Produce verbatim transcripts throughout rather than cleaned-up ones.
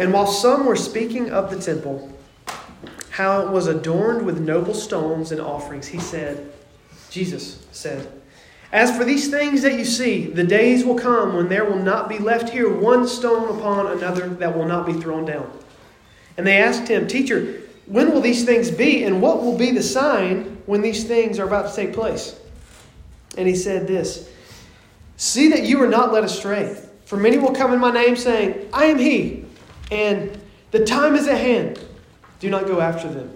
And while some were speaking of the temple, how it was adorned with noble stones and offerings, he said, Jesus said, "As for these things that you see, the days will come when there will not be left here one stone upon another that will not be thrown down." And they asked him, "Teacher, when will these things be, and what will be the sign when these things are about to take place?" And he said this, "See that you are not led astray, for many will come in my name saying, 'I am he,' and 'the time is at hand.' Do not go after them.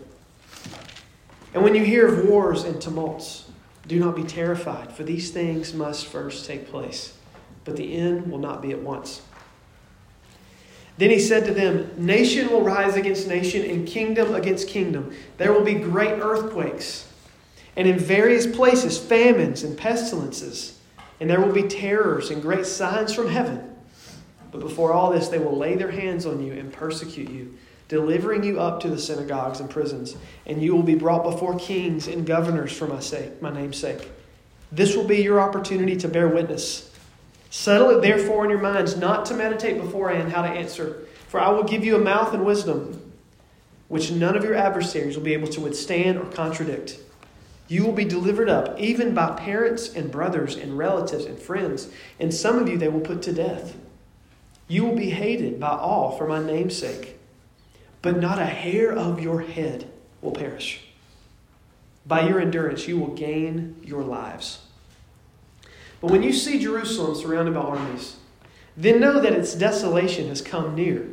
And when you hear of wars and tumults, do not be terrified, for these things must first take place, but the end will not be at once." Then he said to them, "Nation will rise against nation and kingdom against kingdom. There will be great earthquakes, and in various places famines and pestilences, and there will be terrors and great signs from heaven. But before all this, they will lay their hands on you and persecute you, delivering you up to the synagogues and prisons, and you will be brought before kings and governors for my sake, my name's sake. This will be your opportunity to bear witness. Settle it therefore in your minds not to meditate beforehand how to answer. For I will give you a mouth and wisdom which none of your adversaries will be able to withstand or contradict. You will be delivered up even by parents and brothers and relatives and friends, and some of you they will put to death. You will be hated by all for my name's sake, but not a hair of your head will perish. By your endurance you will gain your lives. But when you see Jerusalem surrounded by armies, then know that its desolation has come near.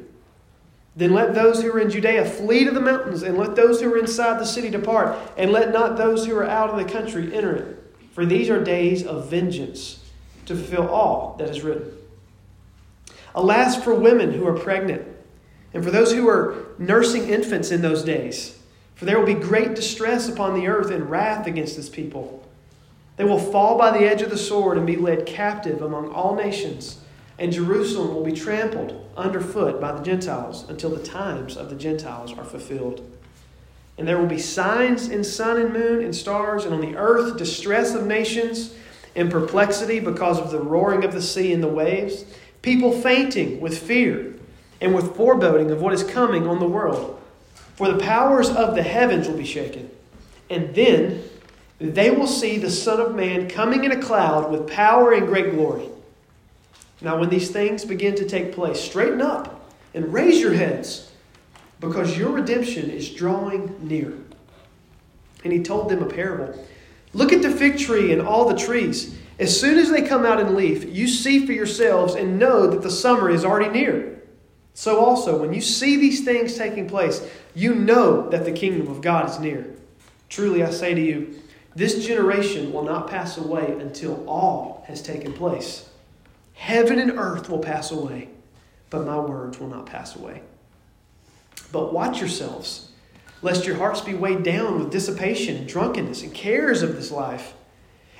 Then let those who are in Judea flee to the mountains, and let those who are inside the city depart, and let not those who are out of the country enter it. For these are days of vengeance, to fulfill all that is written. Alas for women who are pregnant, and for those who are nursing infants in those days. For there will be great distress upon the earth and wrath against this people. They will fall by the edge of the sword and be led captive among all nations, and Jerusalem will be trampled underfoot by the Gentiles until the times of the Gentiles are fulfilled. And there will be signs in sun and moon and stars, and on the earth distress of nations and perplexity because of the roaring of the sea and the waves, people fainting with fear and with foreboding of what is coming on the world. For the powers of the heavens will be shaken, and then they will see the Son of Man coming in a cloud with power and great glory. Now when these things begin to take place, straighten up and raise your heads, because your redemption is drawing near." And he told them a parable. "Look at the fig tree and all the trees. As soon as they come out in leaf, you see for yourselves and know that the summer is already near. So also, when you see these things taking place, you know that the kingdom of God is near. Truly I say to you, this generation will not pass away until all has taken place. Heaven and earth will pass away, but my words will not pass away. But watch yourselves, lest your hearts be weighed down with dissipation and drunkenness and cares of this life,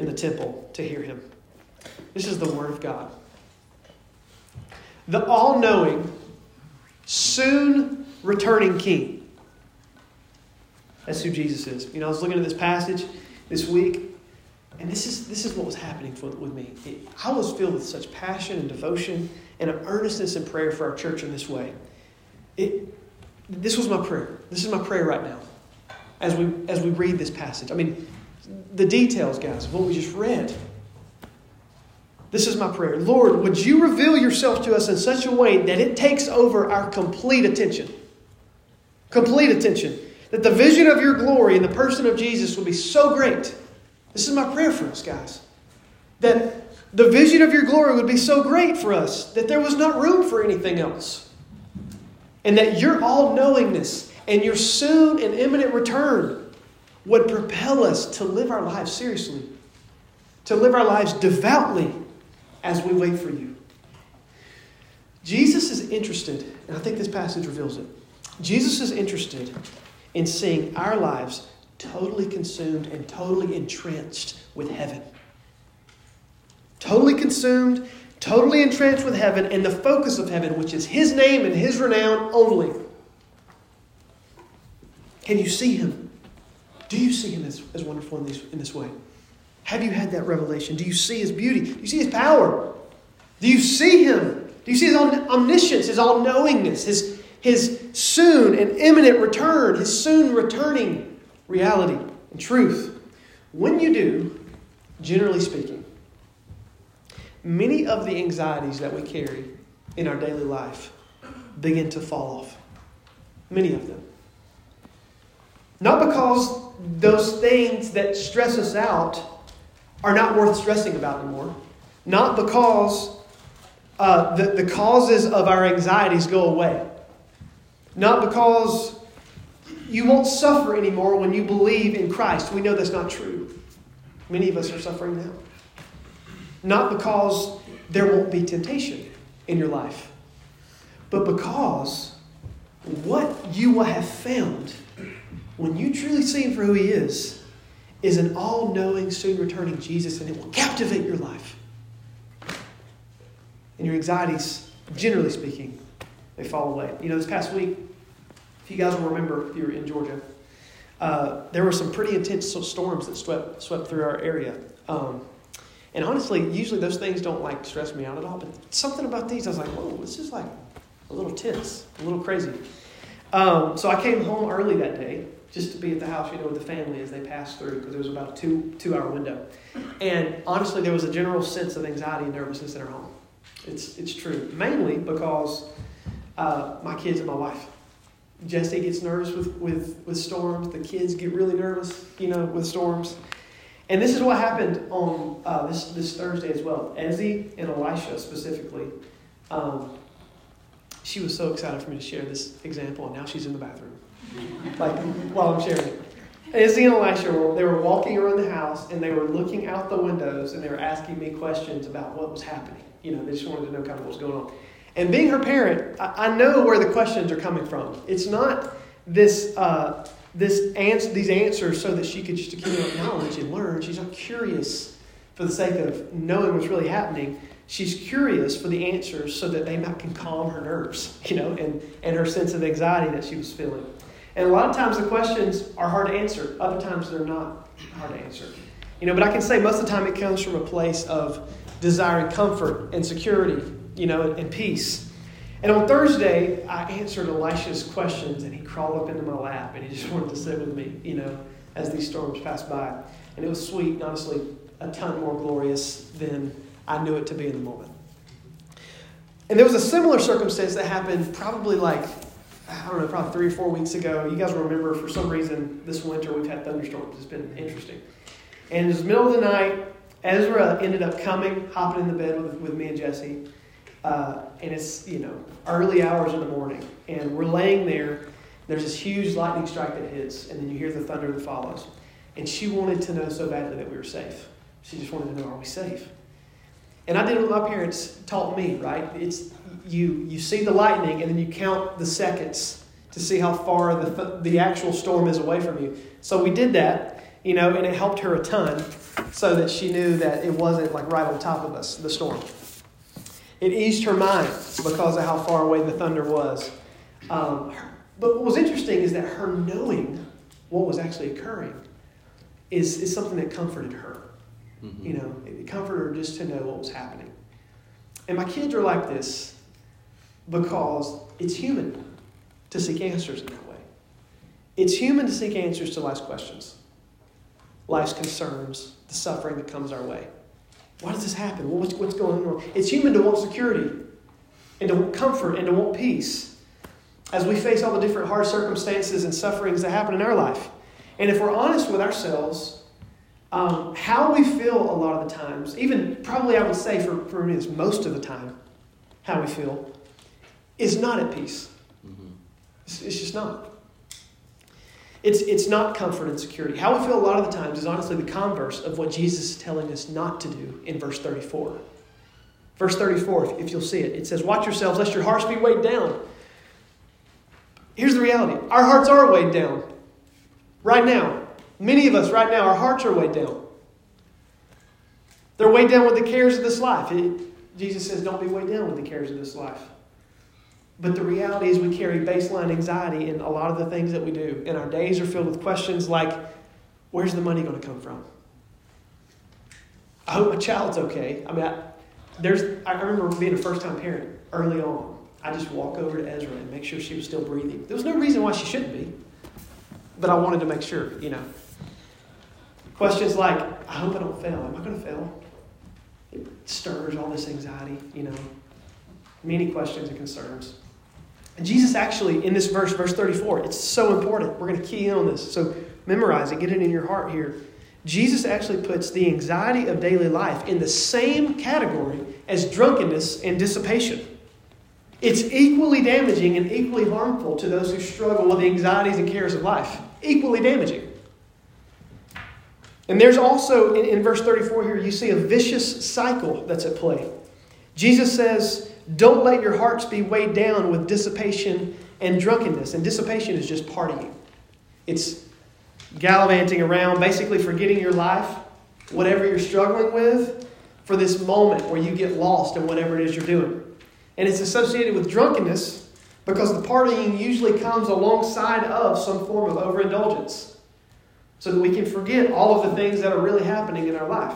in the temple to hear him. This is the word of God. The all-knowing, soon returning King. That's who Jesus is. You know, I was looking at this passage this week, and this is this is what was happening for, with me. It, I was filled with such passion and devotion and an earnestness in prayer for our church in this way. It, this was my prayer. This is my prayer right now as we as we read this passage. I mean, the details, guys, of what we just read. This is my prayer. Lord, would you reveal yourself to us in such a way that it takes over our complete attention? Complete attention. That the vision of your glory in the person of Jesus will be so great. This is my prayer for us, guys. That the vision of your glory would be so great for us that there was not room for anything else. And that your all-knowingness and your soon and imminent return would propel us to live our lives seriously. To live our lives devoutly as we wait for you. Jesus is interested, and I think this passage reveals it, Jesus is interested in seeing our lives totally consumed and totally entrenched with heaven. Totally consumed, totally entrenched with heaven and the focus of heaven, which is His name and His renown only. Can you see Him? Do you see Him as, as wonderful in this, in this way? Have you had that revelation? Do you see His beauty? Do you see His power? Do you see Him? Do you see His omniscience, His all-knowingness, His, his soon and imminent return, His soon returning reality and truth? When you do, generally speaking, many of the anxieties that we carry in our daily life begin to fall off. Many of them. Not because those things that stress us out are not worth stressing about anymore. Not because uh, the, the causes of our anxieties go away. Not because you won't suffer anymore when you believe in Christ. We know that's not true. Many of us are suffering now. Not because there won't be temptation in your life, but because what you will have found when you truly see Him for who He is, is an all-knowing, soon-returning Jesus, and it will captivate your life. And your anxieties, generally speaking, they fall away. You know, this past week, if you guys will remember, if you were in Georgia, uh, there were some pretty intense storms that swept swept through our area. Um, And honestly, usually those things don't like stress me out at all. But something about these, I was like, whoa, this is like a little tense, a little crazy. Um, so I came home early that day just to be at the house, you know, with the family as they passed through, because it was about a two, two-hour window. And honestly, there was a general sense of anxiety and nervousness in our home. It's it's true. Mainly because uh, my kids and my wife. Jesse gets nervous with, with, with storms. The kids get really nervous, you know, with storms. And this is what happened on uh, this this Thursday as well. Ezzie and Elisha specifically. Um, she was so excited for me to share this example, and now she's in the bathroom, like while I'm sharing it. Ezzie and Elisha were they were walking around the house, and they were looking out the windows, and they were asking me questions about what was happening. You know, they just wanted to know kind of what was going on. And being her parent, I, I know where the questions are coming from. It's not this. Uh, This answer, these answers so that she could just accumulate knowledge and learn. She's not curious for the sake of knowing what's really happening. She's curious for the answers so that they might can calm her nerves, you know, and, and her sense of anxiety that she was feeling. And a lot of times the questions are hard to answer. Other times they're not hard to answer. You know, but I can say most of the time it comes from a place of desiring comfort and security, you know, and, and peace. And on Thursday, I answered Elisha's questions, and he crawled up into my lap, and he just wanted to sit with me, you know, as these storms passed by. And it was sweet, and honestly, a ton more glorious than I knew it to be in the moment. And there was a similar circumstance that happened probably like, I don't know, probably three or four weeks ago. You guys will remember, for some reason, this winter we've had thunderstorms. It's been interesting. And it was the middle of the night. Ezra ended up coming, hopping in the bed with, with me and Jesse. Uh, and it's, you know, early hours in the morning. And we're laying there. There's this huge lightning strike that hits. And then you hear the thunder that follows. And she wanted to know so badly that we were safe. She just wanted to know, are we safe? And I did what my parents taught me, right? It's you you see the lightning and then you count the seconds to see how far the, th- the actual storm is away from you. So we did that, you know, and it helped her a ton so that she knew that it wasn't like right on top of us, the storm. It eased her mind because of how far away the thunder was. Um, but what was interesting is that her knowing what was actually occurring is, is something that comforted her. Mm-hmm. You know, it comforted her just to know what was happening. And my kids are like this because it's human to seek answers in that way. It's human to seek answers to life's questions, life's concerns, the suffering that comes our way. Why does this happen? What's, what's going on? It's human to want security and to want comfort and to want peace as we face all the different hard circumstances and sufferings that happen in our life. And if we're honest with ourselves, um, how we feel a lot of the times, even probably I would say for, for me it's most of the time, how we feel, is not at peace. Mm-hmm. It's, it's just not. It's it's not comfort and security. How we feel a lot of the times is honestly the converse of what Jesus is telling us not to do in verse thirty-four. Verse thirty-four, if you'll see it, it says, watch yourselves lest your hearts be weighed down. Here's the reality. Our hearts are weighed down. Right now. Many of us right now, our hearts are weighed down. They're weighed down with the cares of this life. It, Jesus says, don't be weighed down with the cares of this life. But the reality is we carry baseline anxiety in a lot of the things that we do. And our days are filled with questions like, where's the money going to come from? I hope my child's okay. I mean, I, there's, I remember being a first-time parent early on. I just walk over to Ezra and make sure she was still breathing. There was no reason why she shouldn't be. But I wanted to make sure, you know. Questions like, I hope I don't fail. Am I going to fail? It stirs all this anxiety, you know. Many questions and concerns. And Jesus actually, in this verse, verse thirty-four, it's so important. We're going to key in on this. So memorize it. Get it in your heart here. Jesus actually puts the anxiety of daily life in the same category as drunkenness and dissipation. It's equally damaging and equally harmful to those who struggle with the anxieties and cares of life. Equally damaging. And there's also, in, in verse thirty-four here, you see a vicious cycle that's at play. Jesus says, don't let your hearts be weighed down with dissipation and drunkenness. And dissipation is just partying. It's gallivanting around, basically forgetting your life, whatever you're struggling with, for this moment where you get lost in whatever it is you're doing. And it's associated with drunkenness because the partying usually comes alongside of some form of overindulgence so that we can forget all of the things that are really happening in our life.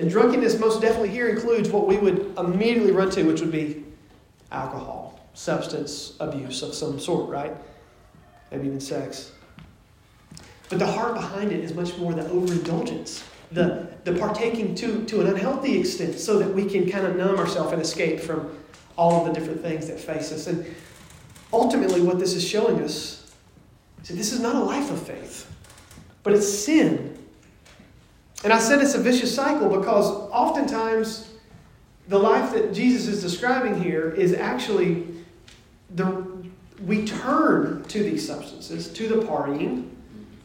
And drunkenness most definitely here includes what we would immediately run to, which would be alcohol, substance abuse of some sort, right? Maybe even sex. But the heart behind it is much more the overindulgence, the, the partaking to, to an unhealthy extent so that we can kind of numb ourselves and escape from all of the different things that face us. And ultimately what this is showing us is that this is not a life of faith, but it's sin. And I said it's a vicious cycle because oftentimes the life that Jesus is describing here is actually the we turn to these substances, to the partying,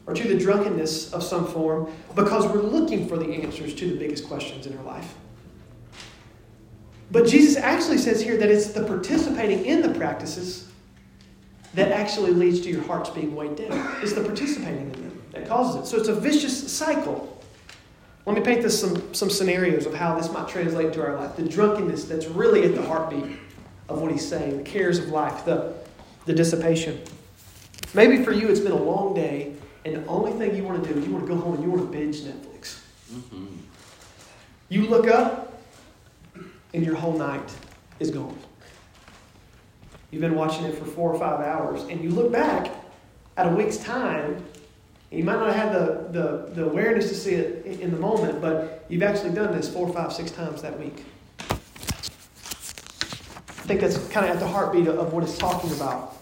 or to the drunkenness of some form because we're looking for the answers to the biggest questions in our life. But Jesus actually says here that it's the participating in the practices that actually leads to your hearts being weighed down. It's the participating in them that causes it. So it's a vicious cycle. Let me paint this some, some scenarios of how this might translate to our life. The drunkenness that's really at the heartbeat of what he's saying, the cares of life, the, the dissipation. Maybe for you it's been a long day, and the only thing you want to do is you want to go home and you want to binge Netflix. Mm-hmm. You look up, and your whole night is gone. You've been watching it for four or five hours, and you look back at a week's time, and you might not have had the, the, the awareness to see it in the moment, but you've actually done this four, five, six times that week. I think that's kind of at the heartbeat of what it's talking about.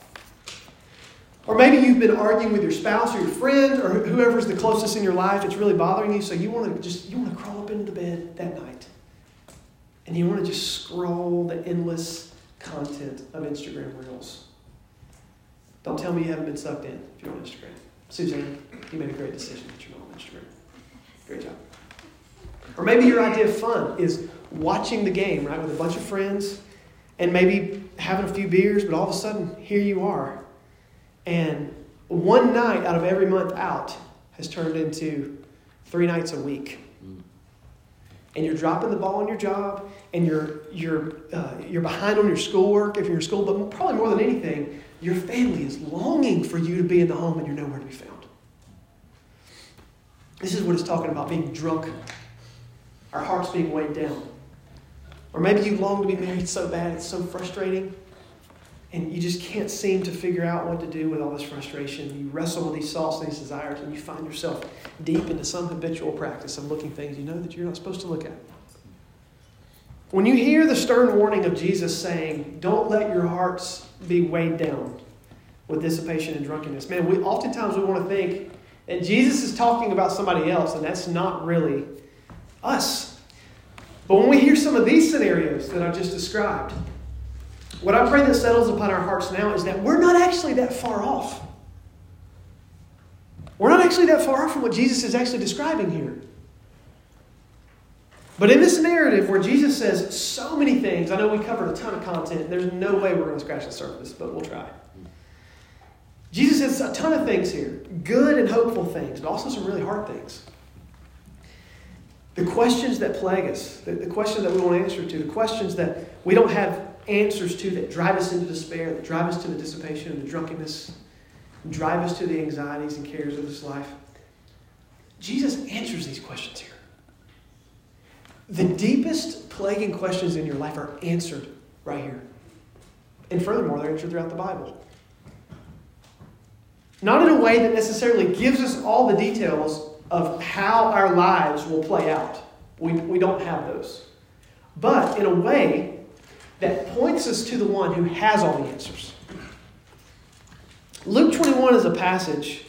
Or maybe you've been arguing with your spouse or your friend or whoever's the closest in your life that's really bothering you, so you want to just you want to crawl up into the bed that night. And you want to just scroll the endless content of Instagram Reels. Don't tell me you haven't been sucked in if you're on Instagram. Suzanne, you made a great decision that you're not on Instagram. Great job. Or maybe your idea of fun is watching the game, right, with a bunch of friends and maybe having a few beers, but all of a sudden, here you are. And one night out of every month out has turned into three nights a week. And you're dropping the ball on your job, and you're you're uh, you're behind on your schoolwork if you're in school, but probably more than anything, your family is longing for you to be in the home, and you're nowhere to be found. This is what it's talking about, being drunk, our hearts being weighed down. Or maybe you long to be married so bad, it's so frustrating, and you just can't seem to figure out what to do with all this frustration. You wrestle with these thoughts and these desires, and you find yourself deep into some habitual practice of looking things you know that you're not supposed to look at. When you hear the stern warning of Jesus saying, don't let your hearts be weighed down with dissipation and drunkenness. Man, we oftentimes we want to think that Jesus is talking about somebody else, and that's not really us. But when we hear some of these scenarios that I just described, what I pray that settles upon our hearts now is that we're not actually that far off. We're not actually that far off from what Jesus is actually describing here. But in this narrative where Jesus says so many things, I know we covered a ton of content. There's no way we're going to scratch the surface, but we'll try. Jesus says a ton of things here, good and hopeful things, but also some really hard things. The questions that plague us, the, the questions that we won't answer to, the questions that we don't have answers to that drive us into despair, that drive us to the dissipation and the drunkenness, drive us to the anxieties and cares of this life. Jesus answers these questions here. The deepest plaguing questions in your life are answered right here. And furthermore, they're answered throughout the Bible. Not in a way that necessarily gives us all the details of how our lives will play out. We, we don't have those. But in a way that points us to the one who has all the answers. Luke twenty-one is a passage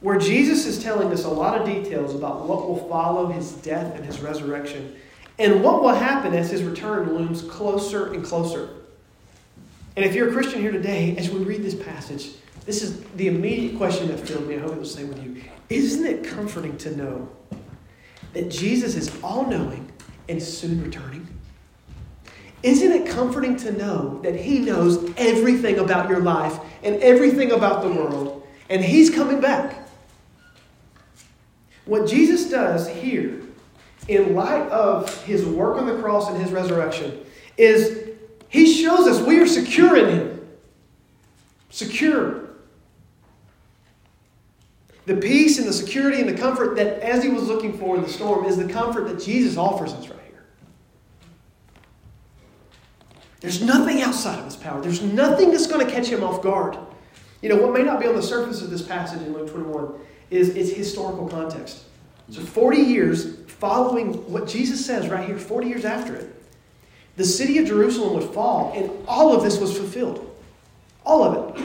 where Jesus is telling us a lot of details about what will follow his death and his resurrection and what will happen as his return looms closer and closer. And if you're a Christian here today, as we read this passage, this is the immediate question that filled me. I hope it was the same with you. Isn't it comforting to know that Jesus is all-knowing and soon returning? Isn't it comforting to know that he knows everything about your life and everything about the world, and he's coming back? What Jesus does here, in light of his work on the cross and his resurrection, is he shows us we are secure in him. Secure. The peace and the security and the comfort that, as he was looking for in the storm, is the comfort that Jesus offers us right here. There's nothing outside of his power. There's nothing that's going to catch him off guard. You know, what may not be on the surface of this passage in Luke twenty-one is its historical context. So forty years following what Jesus says right here, forty years after it, the city of Jerusalem would fall, and all of this was fulfilled. All of it.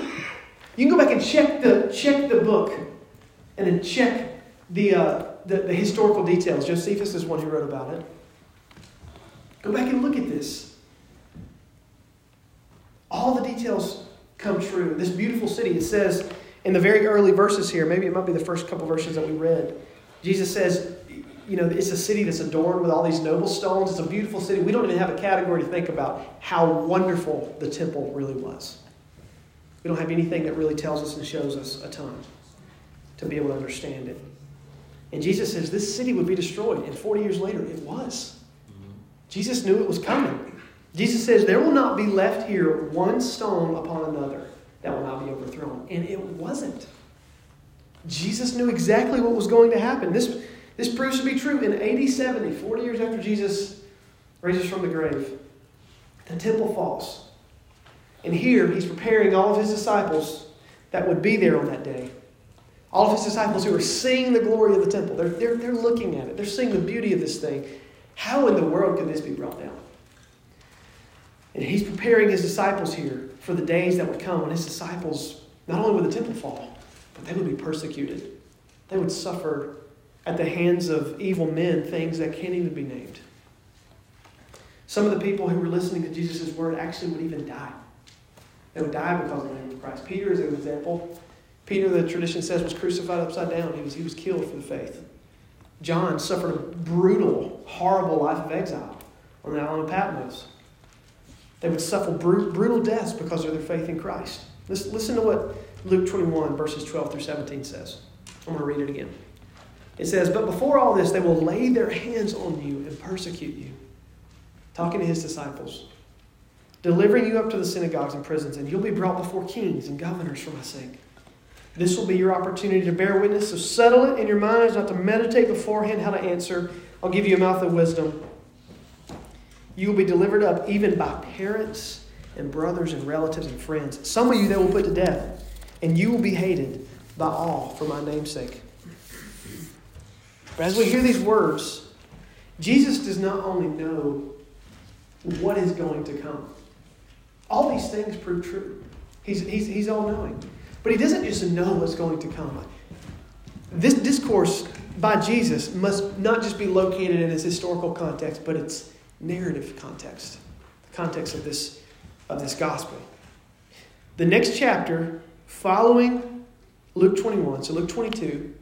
You can go back and check the check the book and then check the, uh, the, the historical details. Josephus is one who wrote about it. Go back and look at this. All the details come true. This beautiful city, it says in the very early verses here, maybe it might be the first couple verses that we read, Jesus says, you know, it's a city that's adorned with all these noble stones. It's a beautiful city. We don't even have a category to think about how wonderful the temple really was. We don't have anything that really tells us and shows us a ton to be able to understand it. And Jesus says this city would be destroyed, and forty years later, it was. Mm-hmm. Jesus knew it was coming. Jesus says there will not be left here one stone upon another that will not be overthrown. And it wasn't. Jesus knew exactly what was going to happen. This, this proves to be true. In A D seventy, forty years after Jesus raises from the grave, the temple falls. And here, he's preparing all of his disciples that would be there on that day. All of his disciples who are seeing the glory of the temple. They're, they're, they're looking at it. They're seeing the beauty of this thing. How in the world could this be brought down? And he's preparing his disciples here for the days that would come when his disciples, not only would the temple fall, but they would be persecuted. They would suffer at the hands of evil men things that can't even be named. Some of the people who were listening to Jesus' word actually would even die. They would die because of the name of Christ. Peter is an example. Peter, the tradition says, was crucified upside down. He was, he was killed for the faith. John suffered a brutal, horrible life of exile on the island of Patmos. They would suffer br- brutal deaths because of their faith in Christ. Listen, listen to what Luke twenty-one, verses twelve through seventeen says. I'm going to read it again. It says, "But before all this, they will lay their hands on you and persecute you." Talking to his disciples. "Delivering you up to the synagogues and prisons, and you'll be brought before kings and governors for my sake. This will be your opportunity to bear witness, so settle it in your minds not to meditate beforehand how to answer. I'll give you a mouth of wisdom. You will be delivered up even by parents and brothers and relatives and friends. Some of you they will put to death, and you will be hated by all for my name's sake." But as we hear these words, Jesus does not only know what is going to come. All these things prove true. He's, he's, he's all-knowing. But he doesn't just know what's going to come. This discourse by Jesus must not just be located in its historical context, but its narrative context, the context of this, of this gospel. The next chapter following Luke twenty-one, so Luke twenty-two,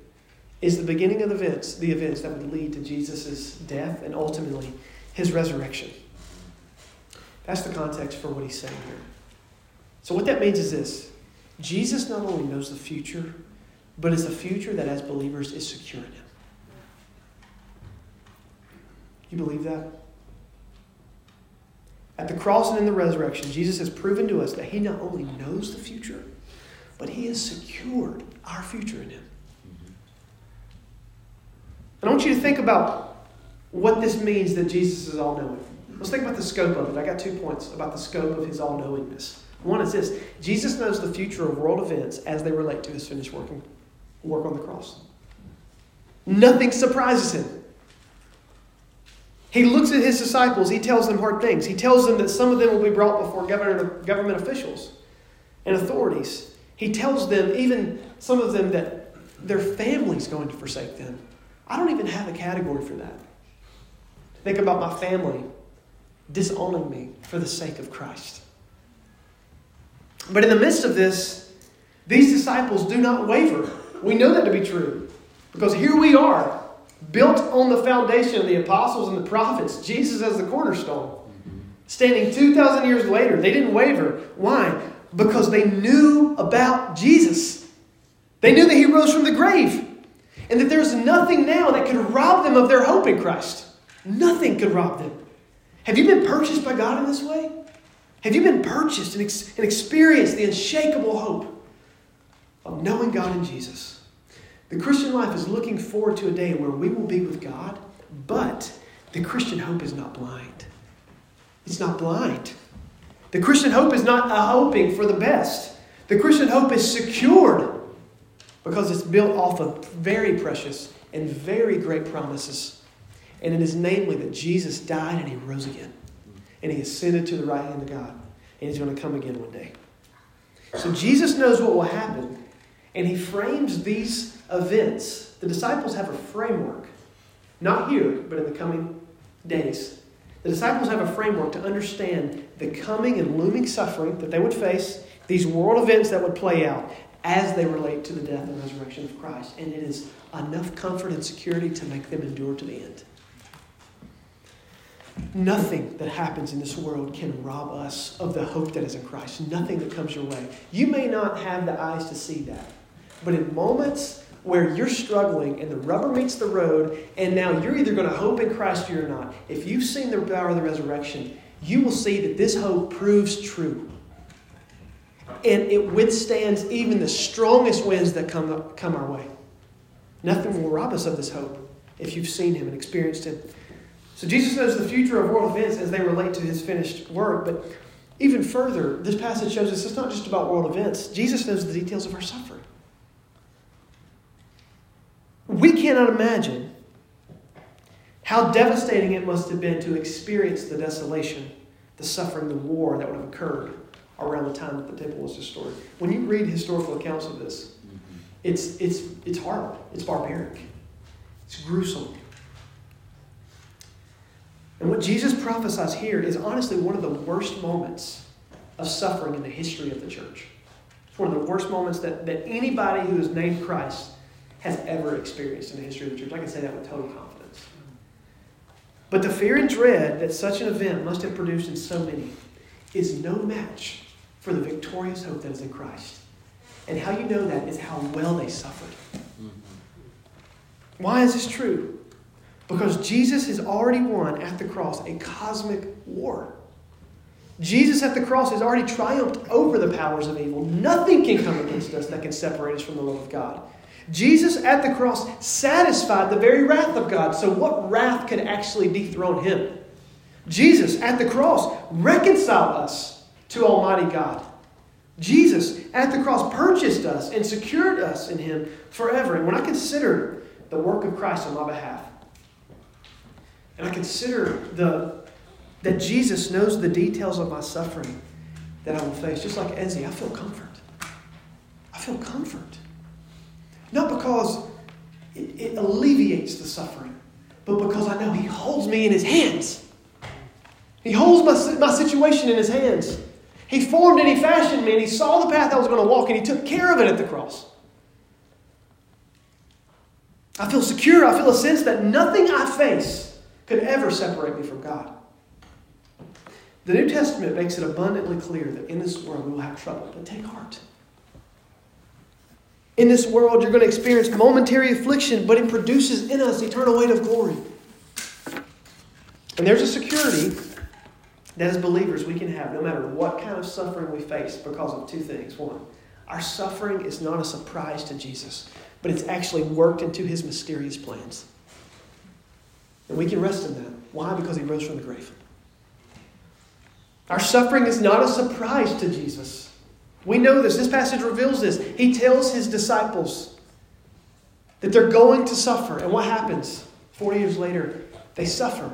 is the beginning of the events, the events that would lead to Jesus' death and ultimately his resurrection. That's the context for what he's saying here. So what that means is this. Jesus not only knows the future, but it's a future that as believers is secure in him. You believe that? At the cross and in the resurrection, Jesus has proven to us that he not only knows the future, but he has secured our future in him. And I want you to think about what this means that Jesus is all-knowing. Let's think about the scope of it. I got two points about the scope of his all-knowingness. One is this. Jesus knows the future of world events as they relate to his finished work, work on the cross. Nothing surprises him. He looks at his disciples. He tells them hard things. He tells them that some of them will be brought before government officials and authorities. He tells them, even some of them, that their family's going to forsake them. I don't even have a category for that. Think about my family disowning me for the sake of Christ. But in the midst of this, these disciples do not waver. We know that to be true. Because here we are, built on the foundation of the apostles and the prophets, Jesus as the cornerstone. Standing two thousand years later, they didn't waver. Why? Because they knew about Jesus. They knew that he rose from the grave. And that there's nothing now that could rob them of their hope in Christ. Nothing could rob them. Have you been purchased by God in this way? Have you been purchased and, ex- and experienced the unshakable hope of knowing God in Jesus? The Christian life is looking forward to a day where we will be with God, but the Christian hope is not blind. It's not blind. The Christian hope is not a hoping for the best. The Christian hope is secured because it's built off of very precious and very great promises. And it is namely that Jesus died and he rose again. And he ascended to the right hand of God. And he's going to come again one day. So Jesus knows what will happen. And he frames these events. The disciples have a framework. Not here, but in the coming days. The disciples have a framework to understand the coming and looming suffering that they would face, these world events that would play out as they relate to the death and resurrection of Christ. And it is enough comfort and security to make them endure to the end. Nothing that happens in this world can rob us of the hope that is in Christ. Nothing that comes your way. You may not have the eyes to see that. But in moments where you're struggling and the rubber meets the road and now you're either going to hope in Christ or you're not. If you've seen the power of the resurrection, you will see that this hope proves true. And it withstands even the strongest winds that come, come our way. Nothing will rob us of this hope if you've seen him and experienced him. So Jesus knows the future of world events as they relate to his finished work. But even further, this passage shows us it's not just about world events. Jesus knows the details of our suffering. We cannot imagine how devastating it must have been to experience the desolation, the suffering, the war that would have occurred around the time that the temple was destroyed. When you read historical accounts of this, it's it's it's horrible. It's barbaric. It's gruesome. And what Jesus prophesies here is honestly one of the worst moments of suffering in the history of the church. It's one of the worst moments that, that anybody who is named Christ has ever experienced in the history of the church. I can say that with total confidence. But the fear and dread that such an event must have produced in so many is no match for the victorious hope that is in Christ. And how you know that is how well they suffered. Why is this true? Because Jesus has already won at the cross a cosmic war. Jesus at the cross has already triumphed over the powers of evil. Nothing can come against us that can separate us from the love of God. Jesus at the cross satisfied the very wrath of God. So what wrath could actually dethrone him? Jesus at the cross reconciled us to Almighty God. Jesus at the cross purchased us and secured us in him forever. And when I consider the work of Christ on my behalf, and I consider the that Jesus knows the details of my suffering that I will face, just like Ezzy, I feel comfort. I feel comfort. Not because it, it alleviates the suffering, but because I know he holds me in his hands. He holds my, my situation in his hands. He formed and he fashioned me, and he saw the path I was going to walk, and he took care of it at the cross. I feel secure. I feel a sense that nothing I face could ever separate me from God. The New Testament makes it abundantly clear that in this world we will have trouble, but take heart. In this world you're going to experience momentary affliction, but it produces in us eternal weight of glory. And there's a security that as believers we can have no matter what kind of suffering we face because of two things. One, our suffering is not a surprise to Jesus, but it's actually worked into his mysterious plans. And we can rest in that. Why? Because he rose from the grave. Our suffering is not a surprise to Jesus. We know this. This passage reveals this. He tells his disciples that they're going to suffer. And what happens? Forty years later, they suffer.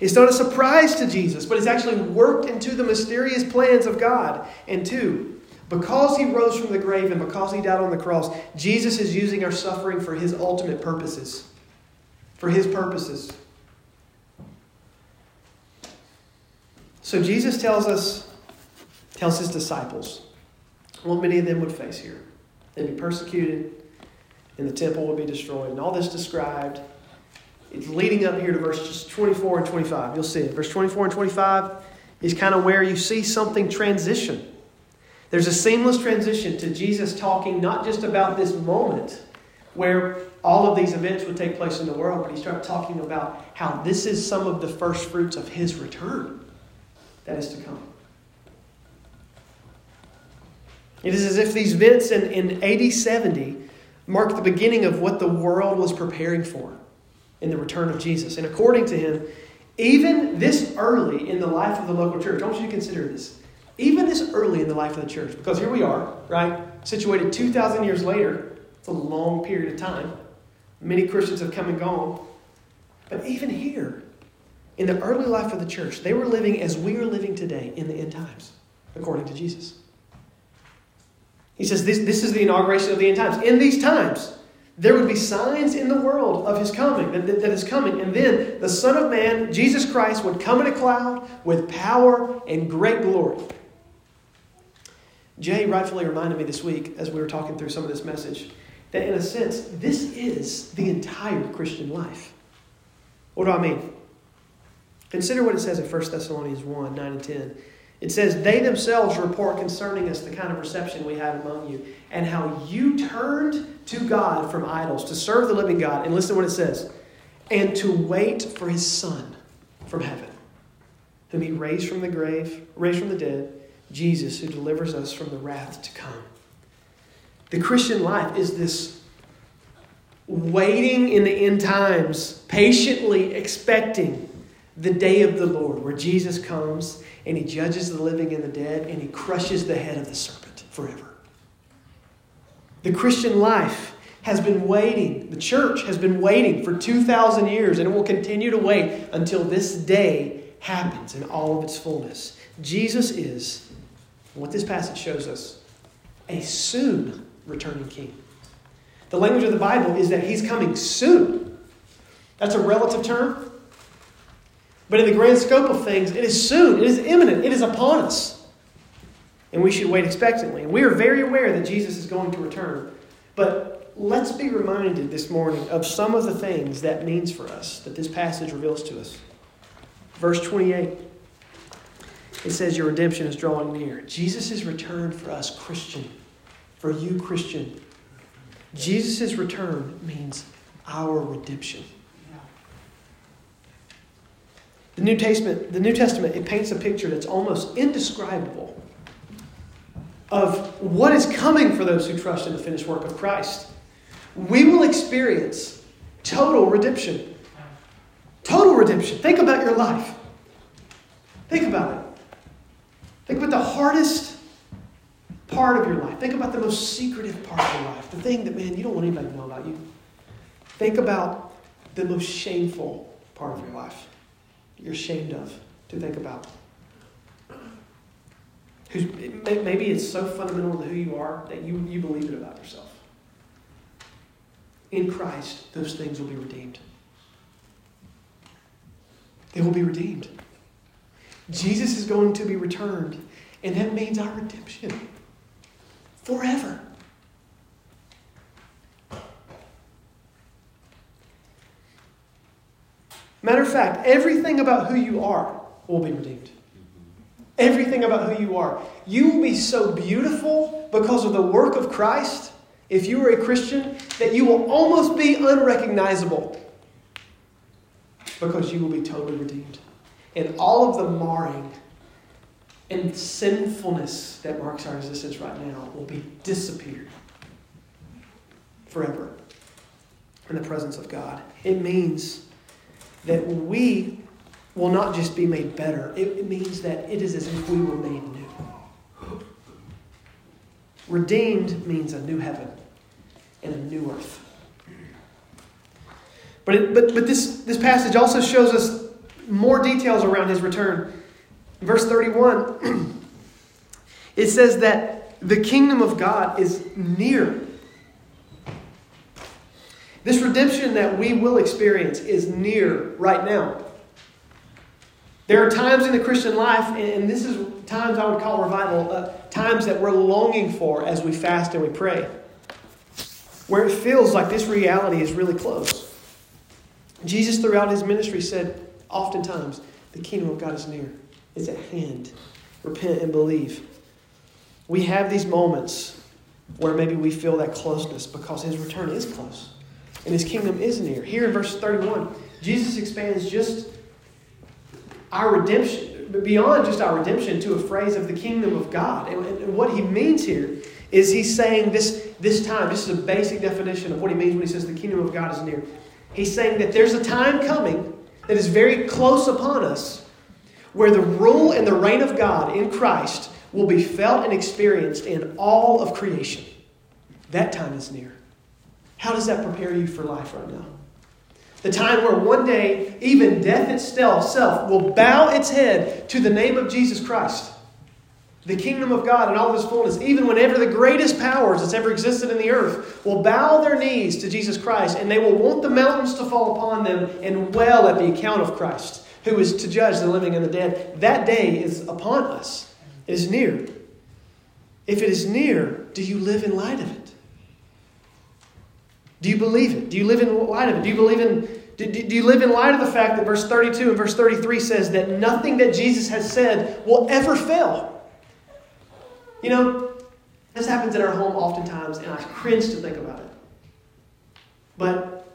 It's not a surprise to Jesus, but it's actually worked into the mysterious plans of God. And two, because he rose from the grave and because he died on the cross, Jesus is using our suffering for his ultimate purposes. For his purposes. So Jesus tells us, tells his disciples, what many of them would face here. They'd be persecuted, and the temple would be destroyed. And all this described, it's leading up here to verses twenty-four and twenty-five. You'll see it. Verse twenty-four and twenty-five is kind of where you see something transition. There's a seamless transition to Jesus talking not just about this moment where all of these events would take place in the world, but he starts talking about how this is some of the first fruits of his return that is to come. It is as if these events in, in A D seventy mark the beginning of what the world was preparing for in the return of Jesus. And according to him, even this early in the life of the local church, I want you to consider this, even this early in the life of the church, because here we are, right, situated two thousand years later, it's a long period of time. Many Christians have come and gone. But even here, in the early life of the church, they were living as we are living today in the end times, according to Jesus. He says this, this is the inauguration of the end times. In these times, there would be signs in the world of his coming, that, that is coming. And then the Son of Man, Jesus Christ, would come in a cloud with power and great glory. Jay rightfully reminded me this week, as we were talking through some of this message, that in a sense, this is the entire Christian life. What do I mean? Consider what it says in First Thessalonians one, nine and ten. It says, "They themselves report concerning us the kind of reception we had among you, and how you turned to God from idols to serve the living God." And listen to what it says. "And to wait for his Son from heaven, whom he raised from the grave, raised from the dead, Jesus, who delivers us from the wrath to come." The Christian life is this waiting in the end times, patiently expecting the day of the Lord, where Jesus comes and he judges the living and the dead and he crushes the head of the serpent forever. The Christian life has been waiting. The church has been waiting for two thousand years, and it will continue to wait until this day happens in all of its fullness. Jesus is, what this passage shows us, a soon returning king. The language of the Bible is that he's coming soon. That's a relative term. But in the grand scope of things, it is soon, it is imminent, it is upon us. And we should wait expectantly. And we are very aware that Jesus is going to return. But let's be reminded this morning of some of the things that means for us, that this passage reveals to us. Verse twenty-eight, it says, "Your redemption is drawing near." Jesus has returned for us, Christian, for you, Christian. Jesus' return means our redemption. The New Testament, the New Testament, it paints a picture that's almost indescribable of what is coming for those who trust in the finished work of Christ. We will experience total redemption. Total redemption. Think about your life. Think about it. Think about the hardest part of your life. Think about the most secretive part of your life. The thing that, man, you don't want anybody to know about you. Think about the most shameful part of your life. You're ashamed of to think about. Who's, maybe it's so fundamental to who you are that you, you believe it about yourself. In Christ, those things will be redeemed. They will be redeemed. Jesus is going to be returned, and that means our redemption forever. Matter of fact, everything about who you are will be redeemed. Everything about who you are. You will be so beautiful because of the work of Christ, if you are a Christian, that you will almost be unrecognizable because you will be totally redeemed. And all of the marring and sinfulness that marks our existence right now will be disappeared forever in the presence of God. It means that we will not just be made better. It means that it is as if we were made new. Redeemed means a new heaven and a new earth. But it, but but this, this passage also shows us more details around his return. In verse thirty-one, it says that the kingdom of God is near. This redemption that we will experience is near right now. There are times in the Christian life, and this is times I would call revival, uh, times that we're longing for as we fast and we pray, where it feels like this reality is really close. Jesus throughout his ministry said oftentimes, the kingdom of God is near. It's at hand. Repent and believe. We have these moments where maybe we feel that closeness because his return is close and his kingdom is near. Here in verse thirty-one, Jesus expands just our redemption, but beyond just our redemption, to a phrase of the kingdom of God. And what he means here is he's saying this, this time, this is a basic definition of what he means when he says the kingdom of God is near. He's saying that there's a time coming that is very close upon us where the rule and the reign of God in Christ will be felt and experienced in all of creation. That time is near. How does that prepare you for life right now? The time where one day, even death itself will bow its head to the name of Jesus Christ. The kingdom of God in all of its fullness, even whenever the greatest powers that's ever existed in the earth will bow their knees to Jesus Christ, and they will want the mountains to fall upon them and wail at the account of Christ, who is to judge the living and the dead. That day is upon us. It is near. If it is near, do you live in light of it? Do you believe it? Do you live in light of it? Do you believe in do, do, do you live in light of the fact that verse thirty-two and verse thirty-three says that nothing that Jesus has said will ever fail? You know, this happens in our home oftentimes, and I cringe to think about it. But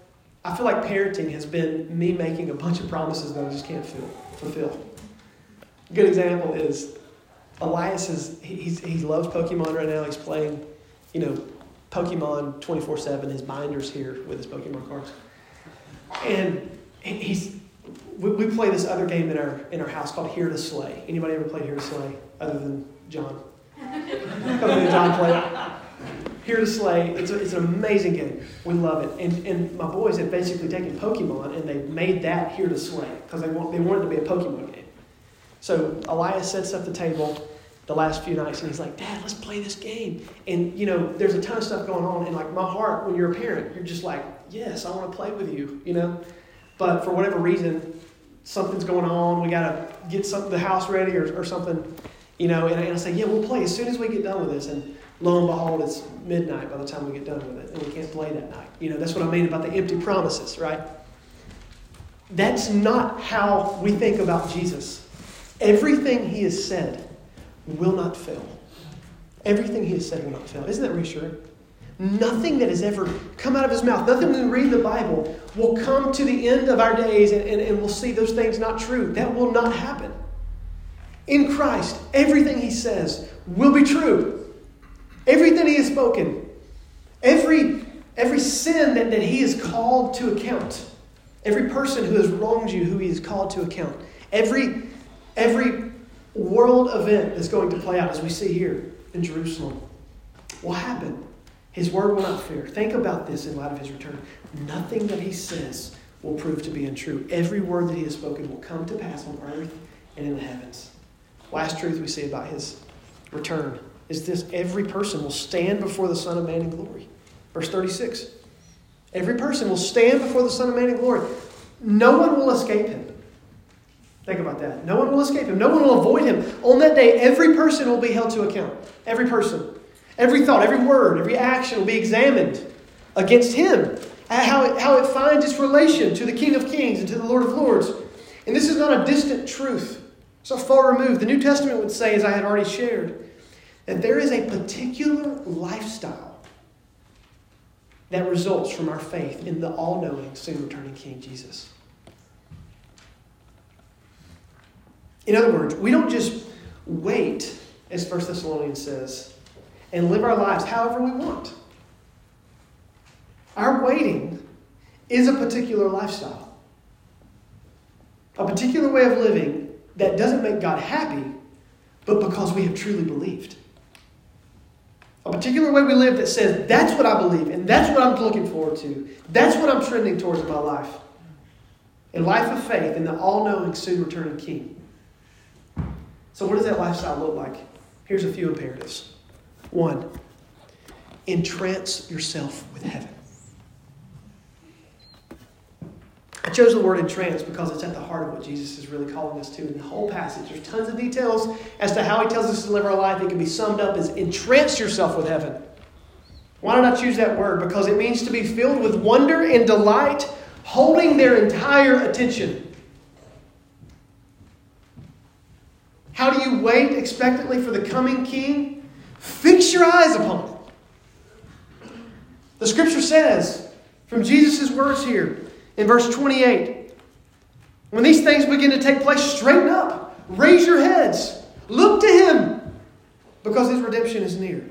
I feel like parenting has been me making a bunch of promises that I just can't feel, fulfill. A good example is Elias is he, he's, he loves Pokemon right now. He's playing, you know, Pokemon twenty-four seven, his binder's here with his Pokemon cards. And he's we, we play this other game in our in our house called Here to Slay. Anybody ever played Here to Slay other than John? Other than John played Here to Slay. It's, a, it's an amazing game. We love it. And and my boys have basically taken Pokemon and they made that Here to Slay because they want they wanted to be a Pokemon game. So Elias sets up the table the last few nights, and he's like, Dad, let's play this game. And, you know, there's a ton of stuff going on, and, like, my heart, when you're a parent, you're just like, yes, I want to play with you, you know. But for whatever reason, something's going on. We got to get some, the house ready or, or something, you know. And, and I say, yeah, we'll play as soon as we get done with this. And lo and behold, it's midnight by the time we get done with it, and we can't play that night. You know, that's what I mean about the empty promises, right? That's not how we think about Jesus. Everything he has said will not fail. Everything he has said will not fail. Isn't that reassuring? Nothing that has ever come out of his mouth, nothing when we read the Bible, will come to the end of our days and, and, and we'll see those things not true. That will not happen. In Christ, everything he says will be true. Everything he has spoken, every, every sin that, that he is called to account, every person who has wronged you, who he is called to account, every every world event that's going to play out, as we see here in Jerusalem, will happen. His word will not fear. Think about this in light of his return. Nothing that he says will prove to be untrue. Every word that he has spoken will come to pass on earth and in the heavens. Last truth we see about his return is this: every person will stand before the Son of Man in glory. Verse thirty-six. Every person will stand before the Son of Man in glory. No one will escape him. Think about that. No one will escape him. No one will avoid him. On that day, every person will be held to account. Every person. Every thought, every word, every action will be examined against him. how it, how it finds its relation to the King of Kings and to the Lord of Lords. And this is not a distant truth. It's not far removed. The New Testament would say, as I had already shared, that there is a particular lifestyle that results from our faith in the all-knowing, soon-returning King Jesus. In other words, we don't just wait, as First Thessalonians says, and live our lives however we want. Our waiting is a particular lifestyle, a particular way of living that doesn't make God happy, but because we have truly believed. A particular way we live that says, that's what I believe, and that's what I'm looking forward to. That's what I'm trending towards in my life. A life of faith in the all-knowing, soon-returning King. So what does that lifestyle look like? Here's a few imperatives. One, entrance yourself with heaven. I chose the word entrance because it's at the heart of what Jesus is really calling us to in the whole passage. There's tons of details as to how he tells us to live our life. It can be summed up as entrance yourself with heaven. Why did I choose that word? Because it means to be filled with wonder and delight, holding their entire attention. How do you wait expectantly for the coming King? Fix your eyes upon it. The Scripture says, from Jesus' words here, in verse twenty-eight, when these things begin to take place, straighten up, raise your heads, look to him, because his redemption is near.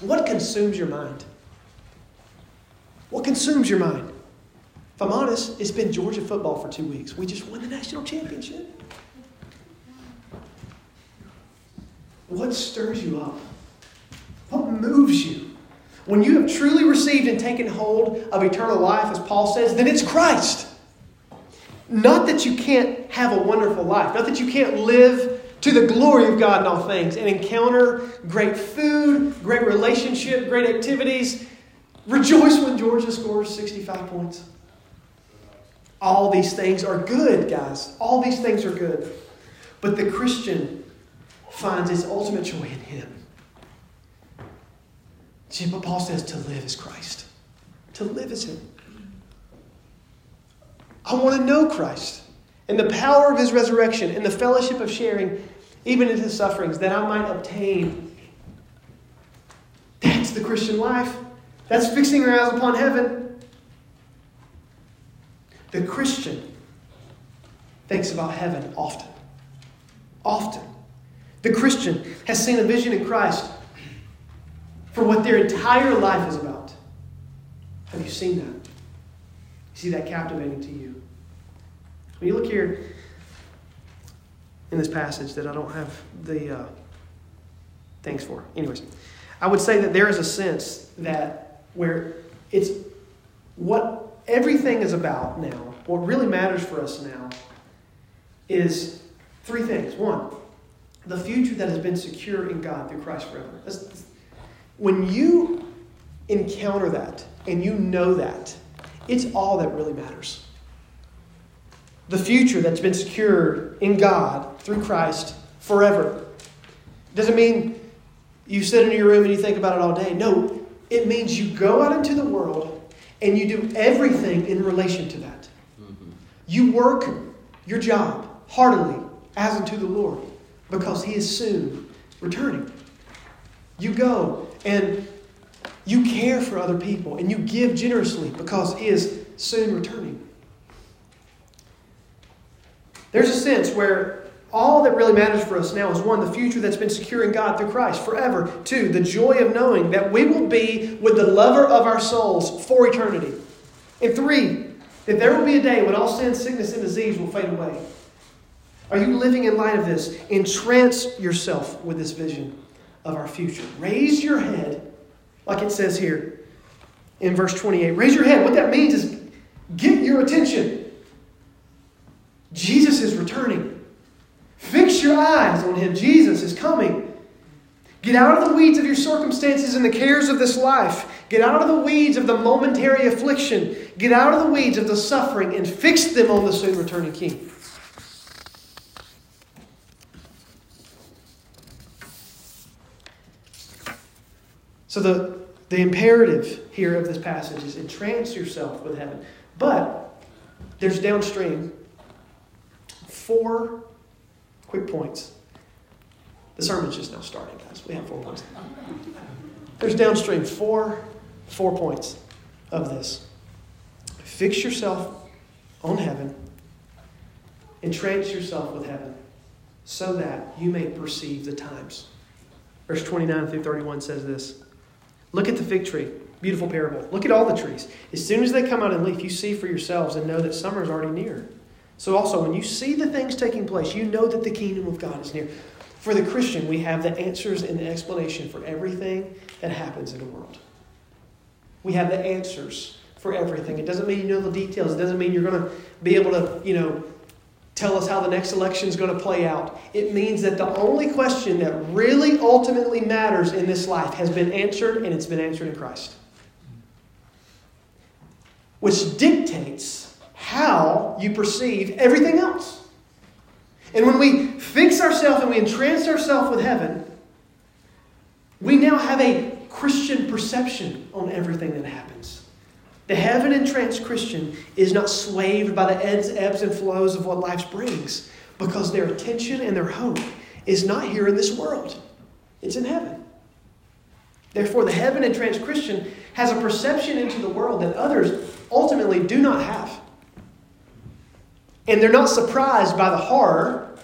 What consumes your mind? What consumes your mind? If I'm honest, it's been Georgia football for two weeks. We just won the national championship. What stirs you up? What moves you? When you have truly received and taken hold of eternal life, as Paul says, then it's Christ. Not that you can't have a wonderful life. Not that you can't live to the glory of God in all things and encounter great food, great relationship, great activities. Rejoice when Georgia scores sixty-five points. All these things are good, guys. All these things are good. But the Christian finds its ultimate joy in him. See, but Paul says to live is Christ. To live is him. I want to know Christ and the power of his resurrection and the fellowship of sharing, even in his sufferings, that I might obtain. That's the Christian life. That's fixing your eyes upon heaven. The Christian thinks about heaven often. Often. The Christian has seen a vision in Christ for what their entire life is about. Have you seen that? You see that captivating to you? When you look here in this passage that I don't have the uh, things for. Anyways, I would say that there is a sense that where it's what everything is about now, what really matters for us now is three things. One, the future that has been secure in God through Christ forever. That's, that's When you encounter that and you know that, it's all that really matters. The future that's been secured in God through Christ forever. It doesn't mean you sit in your room and you think about it all day. No, it means you go out into the world and you do everything in relation to that. Mm-hmm. You work your job heartily as unto the Lord because he is soon returning. You go and you care for other people and you give generously because he is soon returning. There's a sense where all that really matters for us now is one, the future that's been secure in God through Christ forever. Two, the joy of knowing that we will be with the lover of our souls for eternity. And three, that there will be a day when all sin, sickness, and disease will fade away. Are you living in light of this? Entrance yourself with this vision of our future. Raise your head, like it says here in verse twenty-eight. Raise your head. What that means is get your attention. Jesus is returning. Fix your eyes on him. Jesus is coming. Get out of the weeds of your circumstances and the cares of this life. Get out of the weeds of the momentary affliction. Get out of the weeds of the suffering and fix them on the soon returning King. So the The imperative here of this passage is entrance yourself with heaven. But there's downstream four quick points. The sermon's just now starting, guys. We have four points. There's downstream four, four points of this. Fix yourself on heaven. Entrance yourself with heaven so that you may perceive the times. Verse twenty-nine through thirty-one says this. Look at the fig tree. Beautiful parable. Look at all the trees. As soon as they come out in leaf, you see for yourselves and know that summer is already near. So also, when you see the things taking place, you know that the kingdom of God is near. For the Christian, we have the answers and the explanation for everything that happens in the world. We have the answers for everything. It doesn't mean you know the details. It doesn't mean you're going to be able to, you know, tell us how the next election is going to play out. It means that the only question that really ultimately matters in this life has been answered, and it's been answered in Christ. Which dictates how you perceive everything else. And when we fix ourselves and we entrance ourselves with heaven, we now have a Christian perception on everything that happens. The heaven entranced Christian is not swayed by the ebbs and flows of what life brings, because their attention and their hope is not here in this world. It's in heaven. Therefore, the heaven entranced Christian has a perception into the world that others ultimately do not have. And they're not surprised by the horror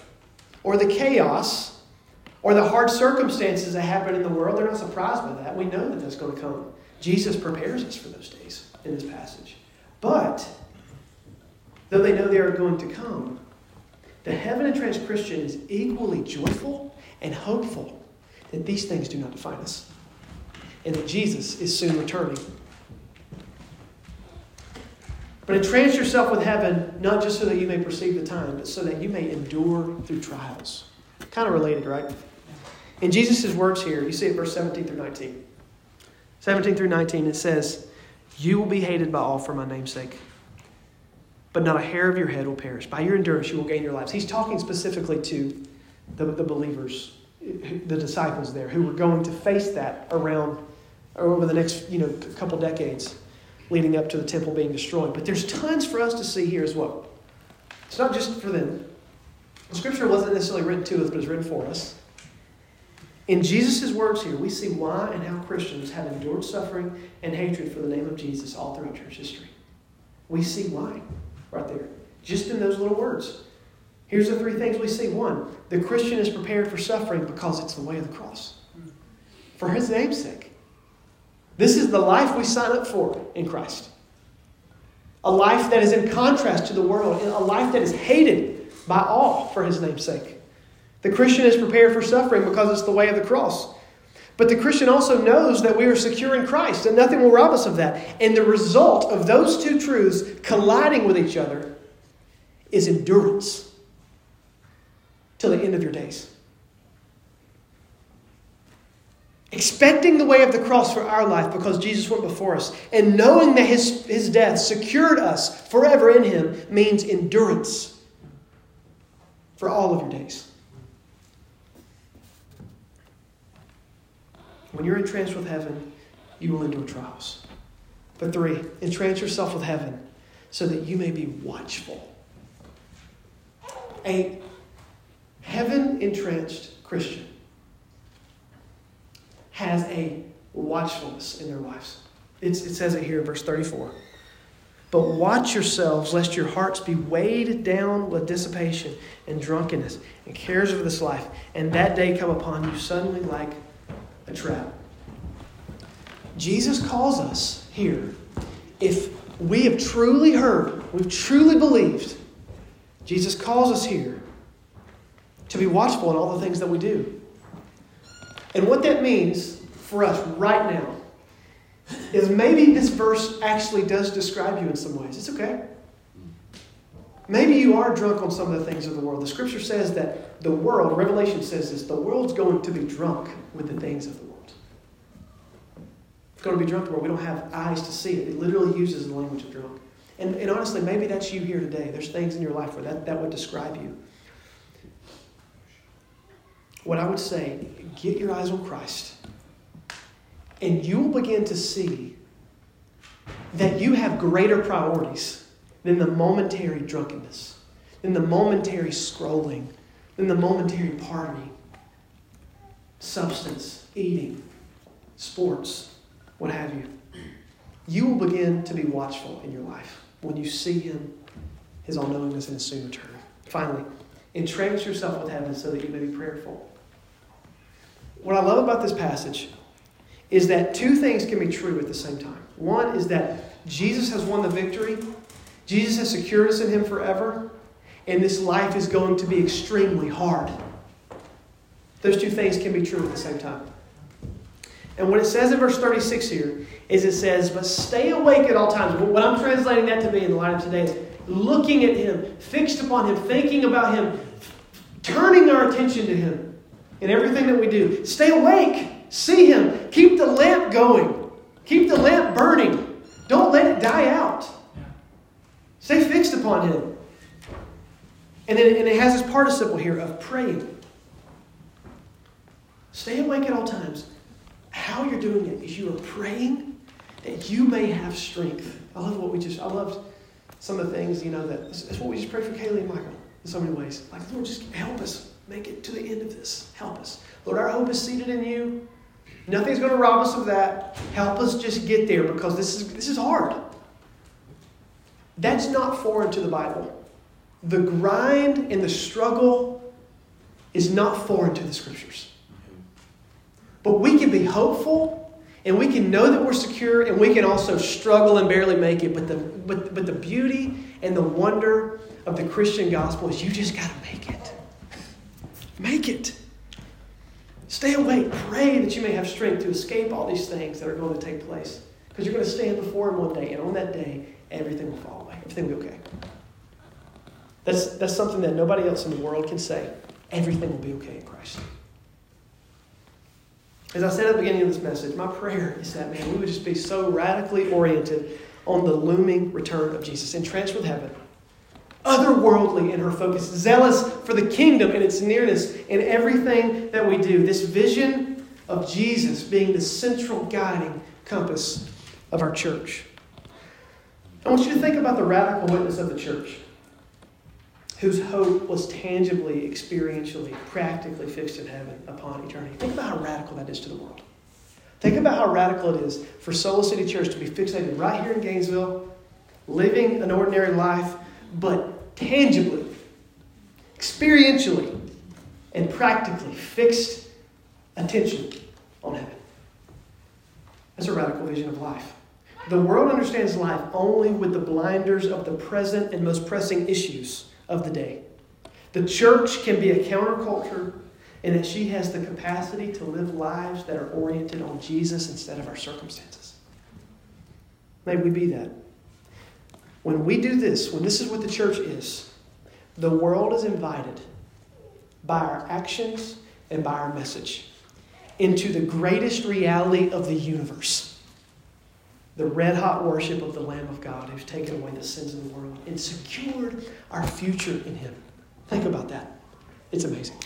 or the chaos or the hard circumstances that happen in the world. They're not surprised by that. We know that that's going to come. Jesus prepares us for those days in this passage. But, though they know they are going to come, the heaven entranced Christian is equally joyful and hopeful that these things do not define us and that Jesus is soon returning. But entrance yourself with heaven, not just so that you may perceive the time, but so that you may endure through trials. Kind of related, right? In Jesus' words here, you see it verse seventeen through nineteen. seventeen through nineteen, it says, "You will be hated by all for my name's sake, but not a hair of your head will perish. By your endurance you will gain your lives." He's talking specifically to the, the believers, the disciples there, who were going to face that around over the next you know couple decades leading up to the temple being destroyed. But there's tons for us to see here as well. It's not just for them. The scripture wasn't necessarily written to us, but it's written for us. In Jesus' words here, we see why and how Christians have endured suffering and hatred for the name of Jesus all throughout church history. We see why right there, just in those little words. Here's the three things we see. One, the Christian is prepared for suffering because it's the way of the cross. For his name's sake. This is the life we sign up for in Christ. A life that is in contrast to the world, a life that is hated by all for his name's sake. The Christian is prepared for suffering because it's the way of the cross. But the Christian also knows that we are secure in Christ and nothing will rob us of that. And the result of those two truths colliding with each other is endurance till the end of your days. Expecting the way of the cross for our life because Jesus went before us and knowing that his, his death secured us forever in him means endurance for all of your days. When you're entranced with heaven, you will endure trials. But three, entrance yourself with heaven so that you may be watchful. A heaven-entranced Christian has a watchfulness in their lives. It's, it says it here in verse thirty-four. But watch yourselves lest your hearts be weighed down with dissipation and drunkenness and cares of this life, and that day come upon you suddenly like a trap. Jesus calls us here. If we have truly heard, we've truly believed, Jesus calls us here to be watchful in all the things that we do. And what that means for us right now is maybe this verse actually does describe you in some ways. It's okay. Maybe you are drunk on some of the things of the world. The scripture says that the world, Revelation says this, the world's going to be drunk with the things of the world. It's going to be drunk with the world. We don't have eyes to see it. It literally uses the language of drunk. And, and honestly, maybe that's you here today. There's things in your life where that, that would describe you. What I would say, get your eyes on Christ And you will begin to see that you have greater priorities than the momentary drunkenness, than the momentary scrolling, than the momentary partying, substance, eating, sports, what have you. You will begin to be watchful in your life when you see him, his all-knowingness, and his soon return. Finally, entrance yourself with heaven so that you may be prayerful. What I love about this passage is that two things can be true at the same time. One is that Jesus has won the victory. Jesus has secured us in him forever. And this life is going to be extremely hard. Those two things can be true at the same time. And what it says in verse thirty-six here is it says, but stay awake at all times. What I'm translating that to be in the light of today is looking at him, fixed upon him, thinking about him, turning our attention to him in everything that we do. Stay awake. See him. Keep the lamp going. Keep the lamp burning. Don't let it die out. Stay fixed upon him. And then and it has this participle here of praying. Stay awake at all times. How you're doing it is you are praying that you may have strength. I love what we just, I loved some of the things, you know, that that's what we just prayed for Kaylee and Michael in so many ways. Like, Lord, just help us make it to the end of this. Help us. Lord, our hope is seated in you. Nothing's going to rob us of that. Help us just get there because this is this is hard. That's not foreign to the Bible. The grind and the struggle is not foreign to the Scriptures. But we can be hopeful, and we can know that we're secure, and we can also struggle and barely make it. But the but, but the beauty and the wonder of the Christian gospel is you just got to make it. Make it. Stay awake. Pray that you may have strength to escape all these things that are going to take place. Because you're going to stand before him one day, and on that day, everything will fall away. Everything will be okay. That's, that's something that nobody else in the world can say. Everything will be okay in Christ. As I said at the beginning of this message, my prayer is that, man, we would just be so radically oriented on the looming return of Jesus, entranced with heaven, otherworldly in her focus, zealous for the kingdom and its nearness in everything that we do. This vision of Jesus being the central guiding compass of our church. I want you to think about the radical witness of the church, whose hope was tangibly, experientially, practically fixed in heaven upon eternity. Think about how radical that is to the world. Think about how radical it is for Soul City Church to be fixated right here in Gainesville, living an ordinary life, but tangibly, experientially, and practically fixed attention on heaven. That's a radical vision of life. The world understands life only with the blinders of the present and most pressing issues of the day. The church can be a counterculture in that she has the capacity to live lives that are oriented on Jesus instead of our circumstances. May we be that. When we do this, when this is what the church is, the world is invited by our actions and by our message into the greatest reality of the universe. The red-hot worship of the Lamb of God who's taken away the sins of the world and secured our future in him. Think about that. It's amazing.